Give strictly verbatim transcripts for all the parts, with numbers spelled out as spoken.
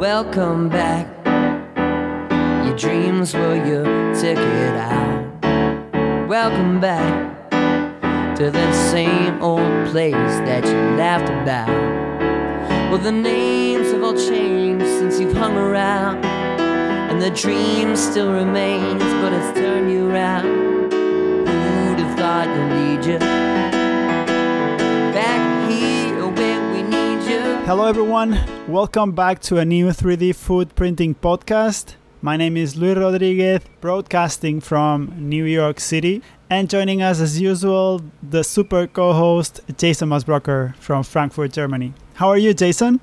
welcome back. Your dreams were your ticket out. Welcome back to the same old place that you laughed about. Well, the names have all changed since you've hung around, and the dream still remains, but it's turned you round. Who'd have thought you'd need you? Hello everyone, welcome back to a new three D food printing podcast. My name is Luis Rodriguez, broadcasting from New York City. And joining us as usual, the super co-host Jason Masbrocker from Frankfurt, Germany. How are you, Jason?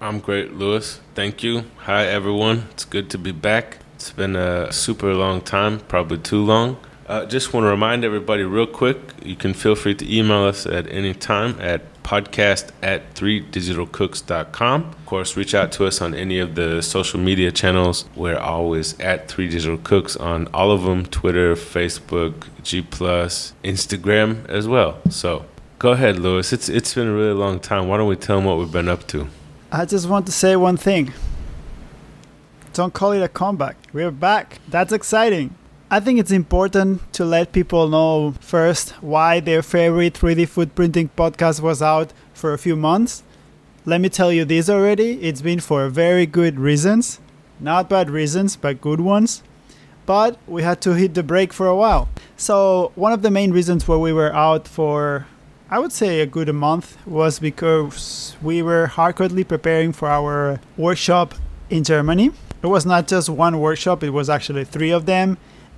I'm great, Luis. Thank you. Hi everyone. It's good to be back. It's been a super long time, probably too long. Uh, just want to remind everybody real quick, you can feel free to email us at any time at podcast at three digital cooks dot com. Of course, reach out to us on any of the social media channels. We're always at three digital cooks on all of them, Twitter, Facebook, G plus, Instagram as well. So go ahead, Luis. It's, it's been a really long time. Why don't we tell them what we've been up to? I just want to say one thing. Don't call it a comeback. We're back. That's exciting. I think it's important to let people know first why their favorite three D food printing podcast was out for a few months. Let me tell you this already, it's been for very good reasons. Not bad reasons, but good ones. But we had to hit the brake for a while. So one of the main reasons why we were out for, I would say, a good month was because we were hardcore preparing for our workshop in Germany. It was not just one workshop, it was actually three of them.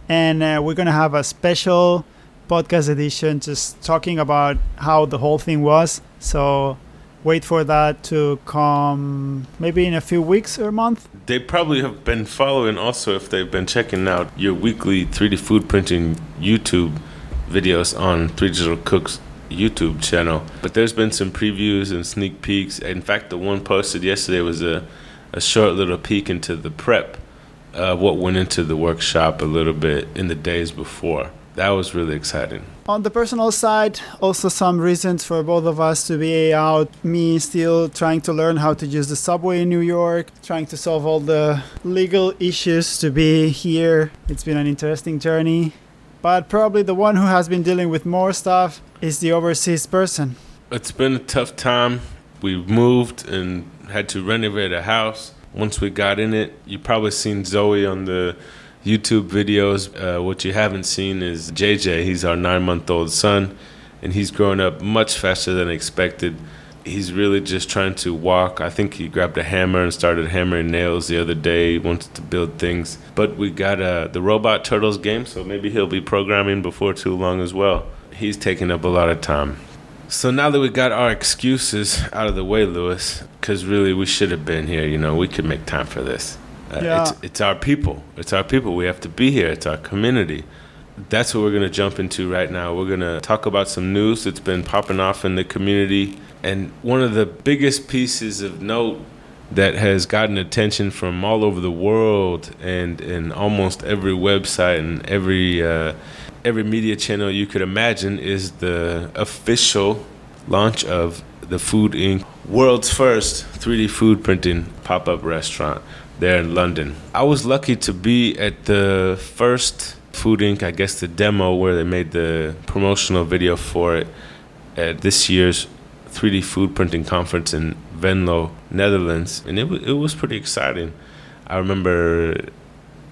And uh, we're going to have a special podcast edition just talking about how the whole thing was. So wait for that to come maybe in a few weeks or a month. They probably have been following also, if they've been checking out your weekly three D food printing YouTube videos on three digital cooks YouTube channel. But there's been some previews and sneak peeks. In fact, the one posted yesterday was a, a short little peek into the prep. Uh, what went into the workshop a little bit in the days before. That was really exciting. On the personal side, also some reasons for both of us to be out. Me still trying to learn how to use the subway in New York, trying to solve all the legal issues to be here. It's been an interesting journey. But probably the one who has been dealing with more stuff is the overseas person. It's been a tough time. We've moved and had to renovate a house. Once we got in it, you probably seen Zoe on the YouTube videos. Uh, what you haven't seen is J J. He's our nine-month-old son, and he's growing up much faster than expected. He's really just trying to walk. I think he grabbed a hammer and started hammering nails the other day. He wanted to build things. But we got uh, the Robot Turtles game, so maybe he'll be programming before too long as well. He's taking up a lot of time. So now that we got our excuses out of the way, Luis, because really we should have been here. You know, we could make time for this. Uh, yeah. it's, it's our people. It's our people. We have to be here. It's our community. That's what we're going to jump into right now. We're going to talk about some news that's been popping off in the community. And one of the biggest pieces of note that has gotten attention from all over the world and in almost every website and every uh, every media channel you could imagine is the official launch of the Food Ink, world's first three D food printing pop-up restaurant there in London. I was lucky to be at the first Food Ink, I guess the demo where they made the promotional video for it at this year's three D food printing conference in Venlo, Netherlands, and it w- it was pretty exciting. I remember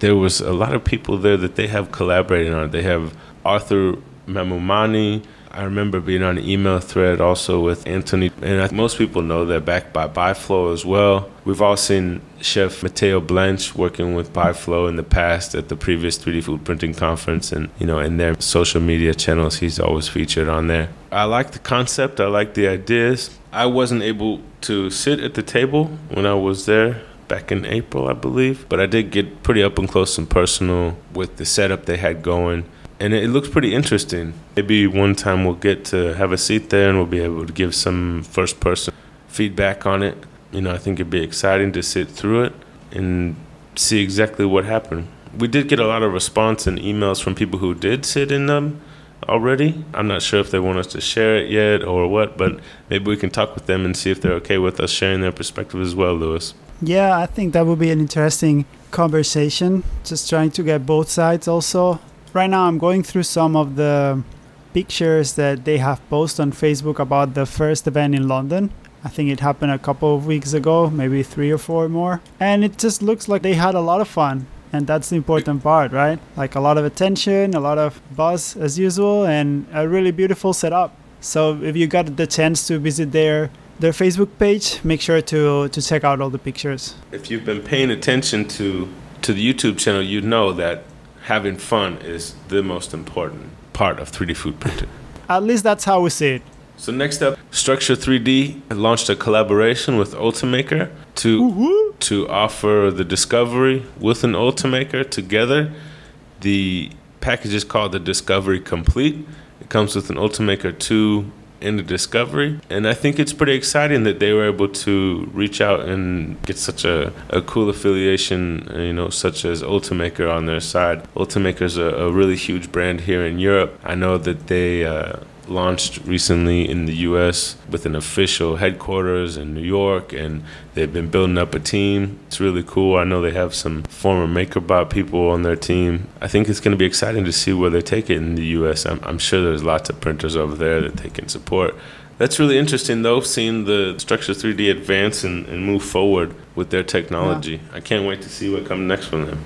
there was a lot of people there that they have collaborating on. They have Arthur Mamumani. I remember being on an email thread also with Anthony, and I, most people know they're backed by Byflow as well. We've all seen Chef Mateo Blanch working with Byflow in the past at the previous three D food printing conference, and you know, in their social media channels, he's always featured on there. I like the concept. I like the ideas. I wasn't able to sit at the table when I was there back in April, I believe, but I did get pretty up and close and personal with the setup they had going. And it looks pretty interesting. Maybe one time we'll get to have a seat there and we'll be able to give some first-person feedback on it. You know, I think it'd be exciting to sit through it and see exactly what happened. We did get a lot of response and emails from people who did sit in them already. I'm not sure if they want us to share it yet or what, but maybe we can talk with them and see if they're okay with us sharing their perspective as well, Luis. Yeah, I think that would be an interesting conversation, just trying to get both sides also. Right now I'm going through some of the pictures that they have posted on Facebook about the first event in London. I think it happened a couple of weeks ago, maybe three or four more. And it just looks like they had a lot of fun. And that's the important part, right? Like a lot of attention, a lot of buzz as usual, and a really beautiful setup. So if you got the chance to visit their their Facebook page, make sure to to check out all the pictures. If you've been paying attention to, to the YouTube channel, you know that having fun is the most important part of three D food printing. At least that's how we see it. So next up, Structur three D launched a collaboration with Ultimaker to Woo-hoo. to offer the Discovery with an Ultimaker together. The package is called the Discovery Complete. It comes with an Ultimaker two and the Discovery. And I think it's pretty exciting that they were able to reach out and get such a, a cool affiliation, you know, such as Ultimaker on their side. Ultimaker's a, a really huge brand here in Europe. I know that they... Uh, launched recently in the U S with an official headquarters in New York, and they've been building up a team. It's really cool. I know they have some former MakerBot people on their team. I think it's going to be exciting to see where they take it in the U S. I'm, I'm sure there's lots of printers over there that they can support. That's really interesting, though, seeing the Structur three D advance and, and move forward with their technology. Yeah. I can't wait to see what comes next from them.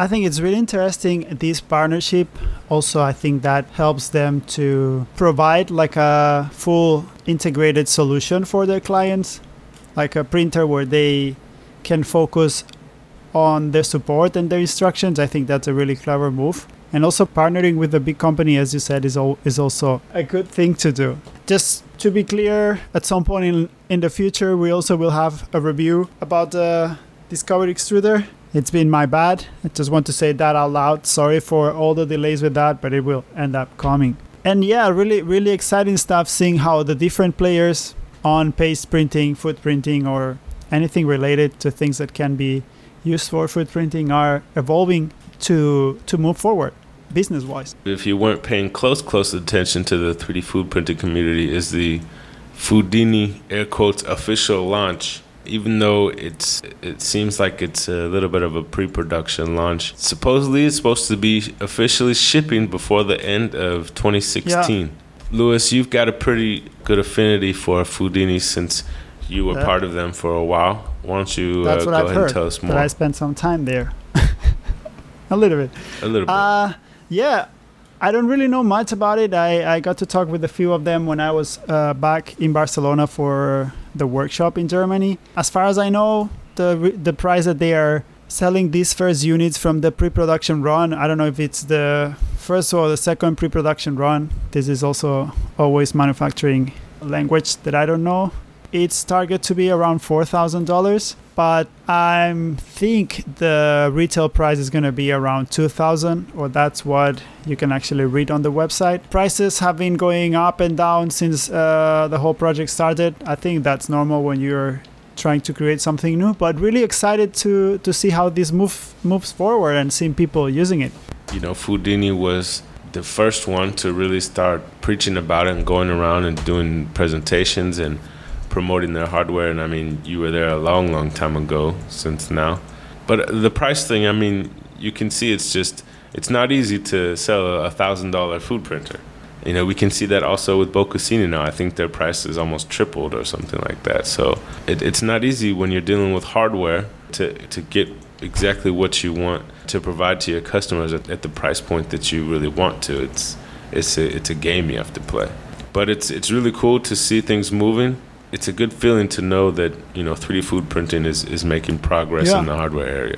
I think it's really interesting, this partnership. Also, I think that helps them to provide like a full integrated solution for their clients, like a printer where they can focus on their support and their instructions. I think that's a really clever move. And also partnering with a big company, as you said, is al- is also a good thing to do. Just to be clear, at some point in, in the future, we also will have a review about the Discovery Extruder. It's been my bad. I just want to say that out loud. Sorry for all the delays with that, but it will end up coming. And yeah, really, really exciting stuff, seeing how the different players on paste printing, food printing, or anything related to things that can be used for food printing are evolving to to move forward business-wise. If you weren't paying close, close attention to the three D food printing community, is the Foodini, air quotes, official launch. Even though it's, it seems like it's a little bit of a pre-production launch. Supposedly, it's supposed to be officially shipping before the end of twenty sixteen. Yeah. Luis, you've got a pretty good affinity for Foodini since you were yeah. part of them for a while. Why don't you uh, go I've ahead and tell us more? That's what I've heard, that I spent some time there. a little bit. A little bit. Uh, yeah, I don't really know much about it. I, I got to talk with a few of them when I was uh, back in Barcelona for... the workshop in Germany. As far as I know, the the price that they are selling these first units from the pre-production run, I don't know if it's the first or the second pre-production run. This is also always manufacturing language that I don't know. It's targeted to be around four thousand dollars, but I think the retail price is going to be around two thousand dollars, or that's what you can actually read on the website. Prices have been going up and down since uh, the whole project started. I think that's normal when you're trying to create something new, but really excited to, to see how this move moves forward and seeing people using it. You know, Foodini was the first one to really start preaching about it and going around and doing presentations and promoting their hardware, and I mean, you were there a long, long time ago since now. But the price thing, I mean, you can see it's just, it's not easy to sell a one thousand dollars food printer. You know, we can see that also with Bocusini now. I think their price is almost tripled or something like that. So it, it's not easy when you're dealing with hardware to, to get exactly what you want to provide to your customers at, at the price point that you really want to. It's, it's, a, it's a game you have to play. But it's, it's really cool to see things moving. It's a good feeling to know that, you know, three D food printing is, is making progress yeah. in the hardware area.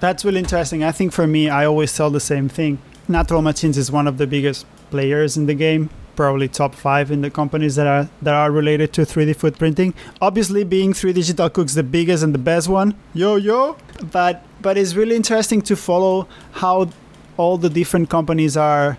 That's really interesting. I think for me, I always sell the same thing. Natural Machines is one of the biggest players in the game, probably top five in the companies that are that are related to three D food printing. Obviously, being three D Digital Cooks the biggest and the best one. Yo, yo! But, but it's really interesting to follow how all the different companies are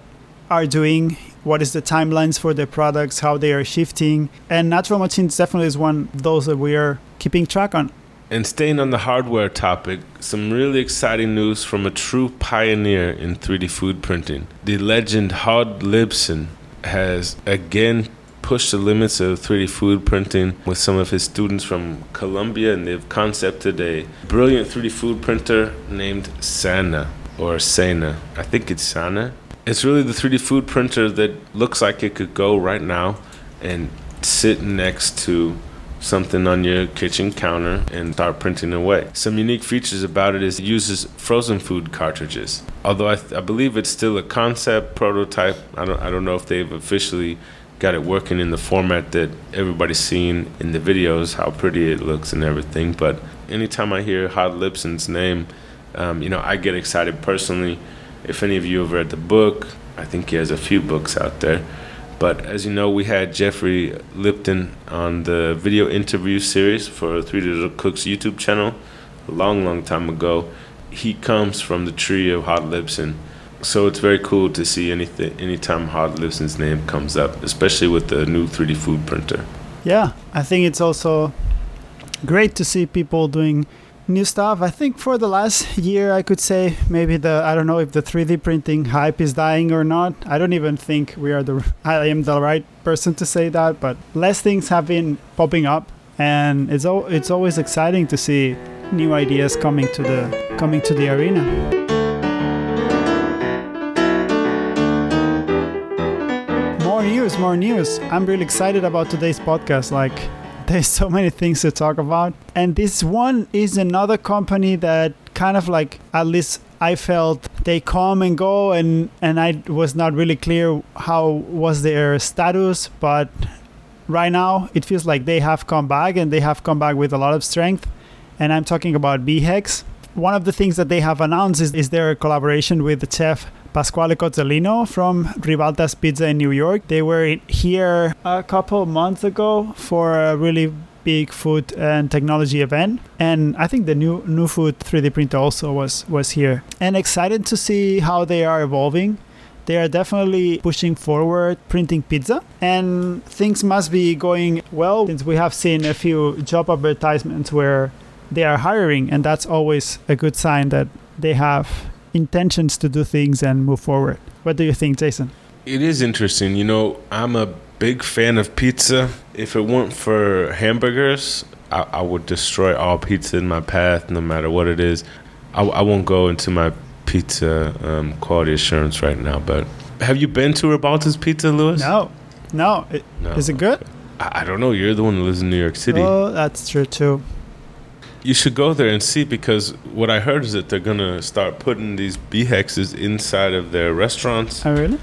are doing, what is the timelines for their products, how they are shifting. And Natural Machines definitely is one of those that we are keeping track on. And staying on the hardware topic, some really exciting news from a true pioneer in three D food printing. The legend Hod Lipson has again pushed the limits of three D food printing with some of his students from Colombia, and they've concepted a brilliant three D food printer named SANA, or SANA. I think it's SANA. It's really the three D food printer that looks like it could go right now and sit next to something on your kitchen counter and start printing away. Some unique features about it is it uses frozen food cartridges. Although I, th- I believe it's still a concept prototype, I don't I don't know if they've officially got it working in the format that everybody's seen in the videos, how pretty it looks and everything. But anytime I hear Hod Lipson's name, um, you know, I get excited personally. If any of you have read the book, I think he has a few books out there. But as you know, we had Jeffrey Lipton on the video interview series for three D Digital Cooks YouTube channel a long, long time ago. He comes from the tree of Hod Lipson. So it's very cool to see anything, anytime Hod Lipson's name comes up, especially with the new three D food printer. Yeah, I think it's also great to see people doing new stuff. I think for the last year, I could say maybe the, I don't know if the three D printing hype is dying or not. I don't even think we are the, I am the right person to say that, but less things have been popping up, and it's al- it's always exciting to see new ideas coming to the, coming to the arena. More news, more news. I'm really excited about today's podcast. Like, there's so many things to talk about. And this one is another company that kind of like, at least I felt, they come and go, and, and I was not really clear how was their status. But right now it feels like they have come back, and they have come back with a lot of strength. And I'm talking about BeeHex. One of the things that they have announced is, is their collaboration with the chef Pasquale Cozzolino from Ribalta's Pizza in New York. They were here a couple months ago for a really big food and technology event. And I think the new new food three D printer also was, was here. And excited to see how they are evolving. They are definitely pushing forward printing pizza. And things must be going well, since we have seen a few job advertisements where they are hiring, and that's always a good sign that they have intentions to do things and move forward. What do you think, Jason? It is interesting. You know, I'm a big fan of pizza. If it weren't for hamburgers, I, I would destroy all pizza in my path, no matter what it is. I, I won't go into my pizza um, quality assurance right now, but have you been to Ribalta's Pizza, Luis? No. No. It, no. Is it good? I, I don't know. You're the one who lives in New York City. Oh, that's true, too. You should go there and see, because what I heard is that they're going to start putting these BeeHexes inside of their restaurants. Oh, really?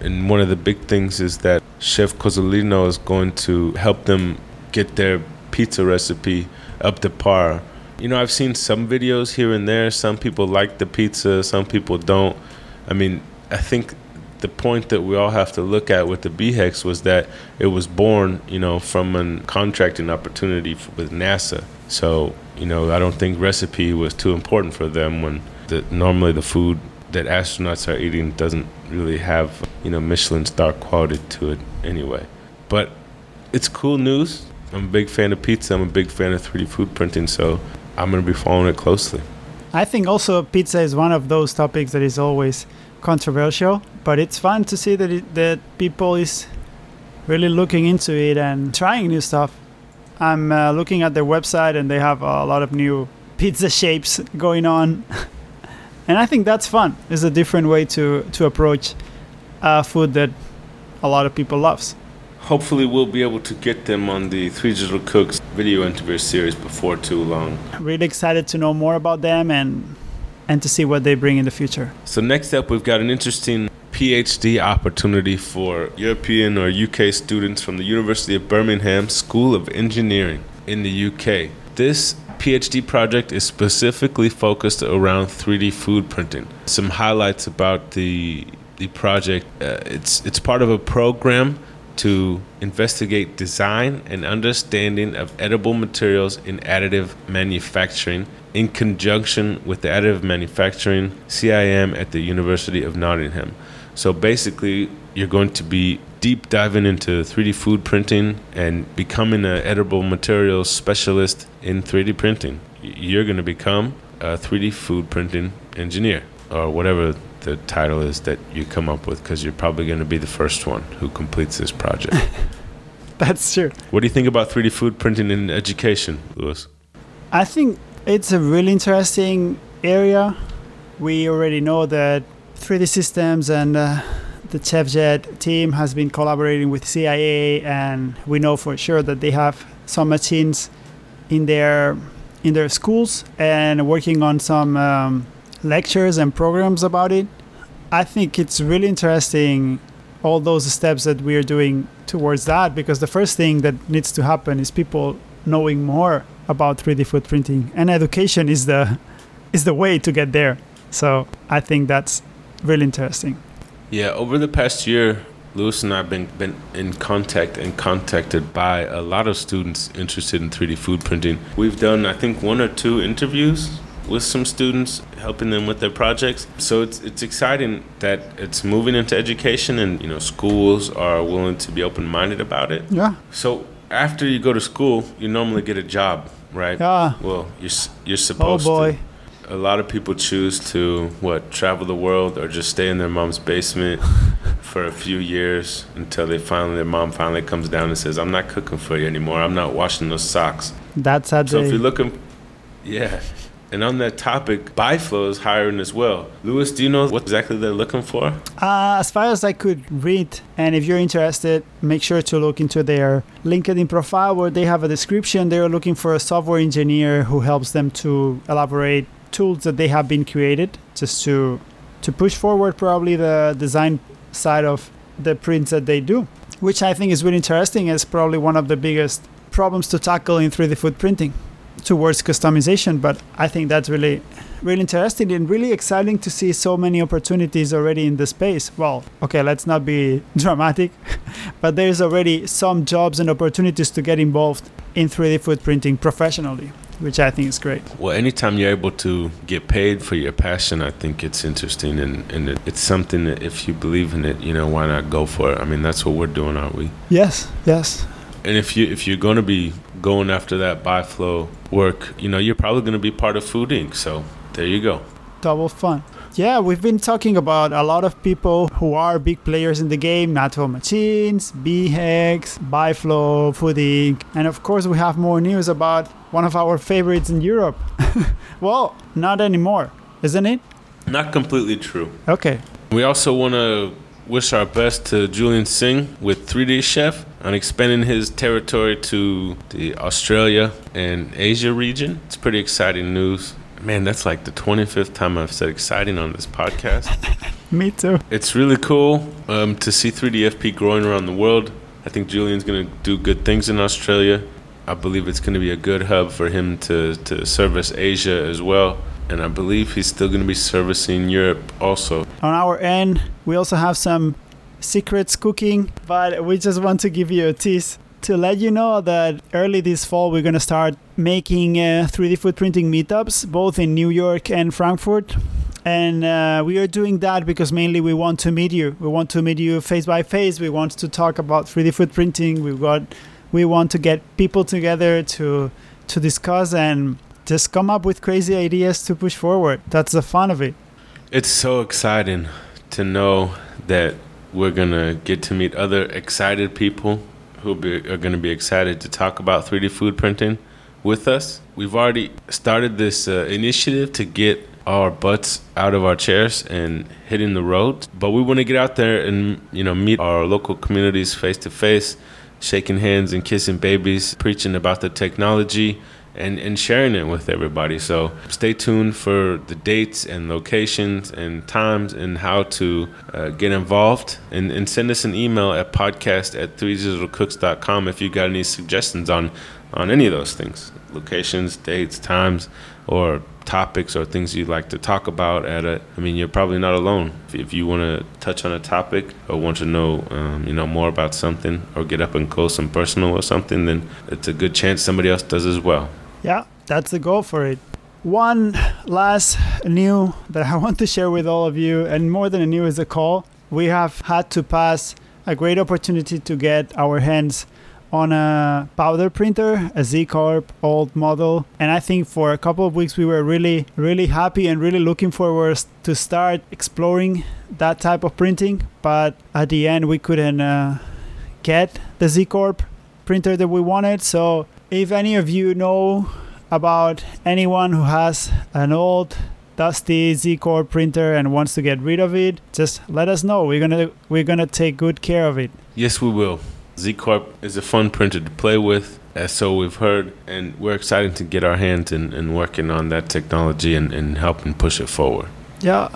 And one of the big things is that Chef Cozzolino is going to help them get their pizza recipe up to par. You know, I've seen some videos here and there. Some people like the pizza. Some people don't. I mean, I think the point that we all have to look at with the BeeHex was that it was born, you know, from a contracting opportunity with NASA. So, you know, I don't think recipe was too important for them, when the, normally the food that astronauts are eating doesn't really have, you know, Michelin star quality to it anyway. But it's cool news. I'm a big fan of pizza. I'm a big fan of three D food printing, so I'm going to be following it closely. I think also pizza is one of those topics that is always controversial, but it's fun to see that it, that people is really looking into it and trying new stuff. I'm uh, looking at their website, and they have a lot of new pizza shapes going on. And I think that's fun. It's a different way to, to approach uh, food that a lot of people loves. Hopefully we'll be able to get them on the three D Digital Cooks video interview series before too long. Really excited to know more about them and and to see what they bring in the future. So next up, we've got an interesting PhD opportunity for European or U K students from the University of Birmingham School of Engineering in the U K. This PhD project is specifically focused around three D food printing. Some highlights about the the project. Uh, it's it's part of a program to investigate design and understanding of edible materials in additive manufacturing, in conjunction with the Additive Manufacturing C I M at the University of Nottingham. So basically, you're going to be deep diving into three D food printing and becoming an edible materials specialist in three D printing. You're going to become a three D food printing engineer, or whatever the title is that you come up with, because you're probably going to be the first one who completes this project. That's true. What do you think about three D food printing in education, Luis? I think it's a really interesting area. We already know that three D Systems and uh, the ChefJet team has been collaborating with C I A, and we know for sure that they have some machines in their in their schools and working on some um, lectures and programs about it. I think it's really interesting, all those steps that we are doing towards that, because the first thing that needs to happen is people knowing more about three D food printing, and education is the is the way to get there. So I think that's really interesting. Yeah, over the past year, Luis and I have been, been in contact and contacted by a lot of students interested in three D food printing. We've done, I think, one or two interviews with some students, helping them with their projects. So it's it's exciting that it's moving into education, and you know, schools are willing to be open-minded about it. Yeah. So after you go to school, you normally get a job, right? Yeah. Well, you're you're supposed to. Oh boy. To. A lot of people choose to what travel the world or just stay in their mom's basement for a few years until they finally their mom finally comes down and says, "I'm not cooking for you anymore. I'm not washing those socks." That's how. So if you're looking, yeah. And on that topic, Byflow is hiring as well. Luis, do you know what exactly they're looking for? Uh, as far as I could read, and if you're interested, make sure to look into their LinkedIn profile where they have a description. They're looking for a software engineer who helps them to elaborate tools that they have been created, just to to push forward probably the design side of the prints that they do, which I think is really interesting. It's probably one of the biggest problems to tackle in three D food printing, towards customization, but I think that's really, really interesting and really exciting to see so many opportunities already in the space. Well, okay, let's not be dramatic, but there's already some jobs and opportunities to get involved in three D food printing professionally, which I think is great. Well, anytime you're able to get paid for your passion, I think it's interesting, and, and it, it's something that if you believe in it, you know, why not go for it? I mean, that's what we're doing, aren't we? Yes, yes. And if you if you're going to be going after that Byflow work, you know, you're probably going to be part of Food Ink. So there you go. Double fun. Yeah, we've been talking about a lot of people who are big players in the game. Natural Machines, BeeHex, Byflow, Food Ink. And of course, we have more news about one of our favorites in Europe. Well, not anymore, isn't it? Not completely true. Okay. We also want to wish our best to Julian Singh with three D Chef on expanding his territory to the Australia and Asia region. It's pretty exciting news. Man, that's like the twenty-fifth time I've said exciting on this podcast. Me too. It's really cool um, to see three D F P growing around the world. I think Julian's going to do good things in Australia. I believe it's going to be a good hub for him to, to service Asia as well. And I believe he's still going to be servicing Europe also. On our end, we also have some secrets cooking, but we just want to give you a tease to let you know that early this fall, we're going to start making uh, three D food printing meetups, both in New York and Frankfurt. And uh, we are doing that because mainly we want to meet you. We want to meet you face by face. We want to talk about three D food printing. We've got, we want to get people together to to discuss and just come up with crazy ideas to push forward. That's the fun of it. It's so exciting to know that we're going to get to meet other excited people who be, are going to be excited to talk about three D food printing with us. We've already started this uh, initiative to get our butts out of our chairs and hitting the road. But we want to get out there and, you know, meet our local communities face to face, shaking hands and kissing babies, preaching about the technology, and, and sharing it with everybody. So stay tuned for the dates and locations and times and how to uh, get involved. And, and send us an email at podcast at three digital cooks dot com if you got any suggestions on, on any of those things, locations, dates, times, or topics or things you'd like to talk about. At a, I mean, you're probably not alone. If, if you want to touch on a topic or want to know, um, you know, more about something or get up and close and personal or something, then it's a good chance somebody else does as well. Yeah, that's the goal for it. One last new that I want to share with all of you, and more than a new is a call. We have had to pass a great opportunity to get our hands on a powder printer, a Z-Corp old model. And I think for a couple of weeks, we were really, really happy and really looking forward to start exploring that type of printing. But at the end, we couldn't uh, get the Z-Corp. printer that we wanted. So if any of you know about anyone who has an old dusty Z-Corp printer and wants to get rid of it, just let us know. We're gonna we're gonna take good care of it. Yes, we will. Z-Corp is a fun printer to play with, as so we've heard, and we're excited to get our hands in, in working on that technology and, and helping push it forward. Yeah.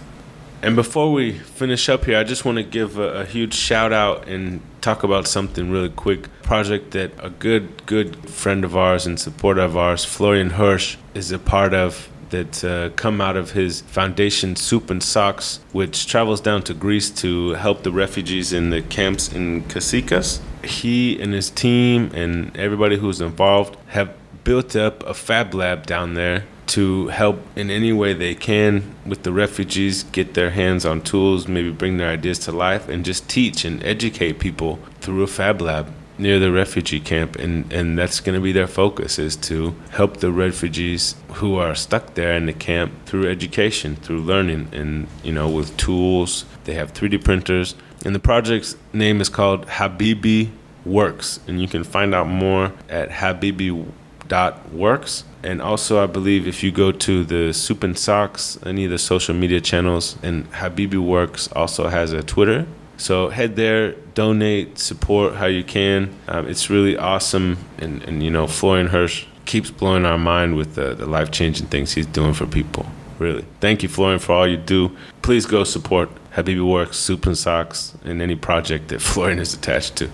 And before we finish up here, I just want to give a, a huge shout out and talk about something really quick. A project that a good, good friend of ours and supporter of ours, Florian Horsch, is a part of that uh, come out of his foundation, Soup and Socks, which travels down to Greece to help the refugees in the camps in Kasikas. He and his team and everybody who's involved have built up a fab lab down there to help in any way they can with the refugees, get their hands on tools, maybe bring their ideas to life, and just teach and educate people through a fab lab near the refugee camp. And, and that's going to be their focus, is to help the refugees who are stuck there in the camp through education, through learning, and, you know, with tools. They have three D printers. And the project's name is called Habibi Works. And you can find out more at habibi dot works. And also, I believe if you go to the Soup and Socks, any of the social media channels, and Habibi Works also has a Twitter. So head there, donate, support how you can. Um, it's really awesome. And, and, you know, Florian Horsch keeps blowing our mind with the, the life-changing things he's doing for people. Really. Thank you, Florian, for all you do. Please go support Habibi Works, Soup and Socks, and any project that Florian is attached to.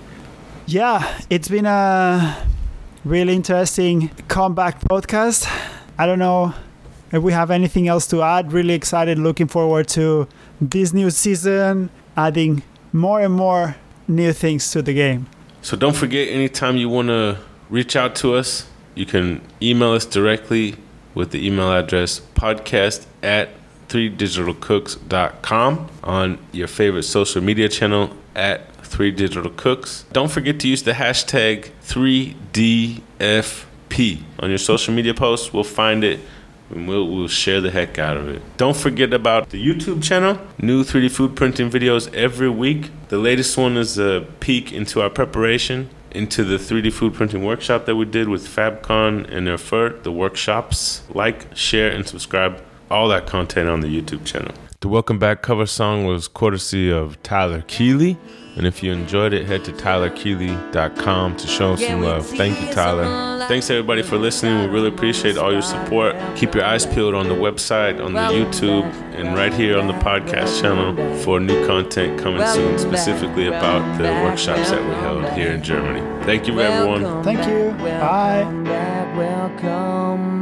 Yeah, it's been a really interesting comeback podcast. I don't know if we have anything else to add. Really excited, looking forward to this new season, adding more and more new things to the game. So don't forget, anytime you want to reach out to us, you can email us directly with the email address podcast at three digital cooks dot com, on your favorite social media channel at three digital cooks. Don't forget to use the hashtag three D F P on your social media posts. We'll find it and we'll, we'll share the heck out of it. Don't forget about the YouTube channel. New three D food printing videos every week. The latest one is a peek into our preparation into the three D food printing workshop that we did with FabCon and Erfurt, the workshops. Like, share, and subscribe. All that content on the YouTube channel. The Welcome Back cover song was courtesy of Tyler Keeley. And if you enjoyed it, head to tyler keeley dot com to show some love. Thank you, Tyler. Thanks, everybody, for listening. We really appreciate all your support. Keep your eyes peeled on the website, on the YouTube, and right here on the podcast channel for new content coming soon, specifically about the workshops that we held here in Germany. Thank you, everyone. Thank you. Bye. Welcome back, welcome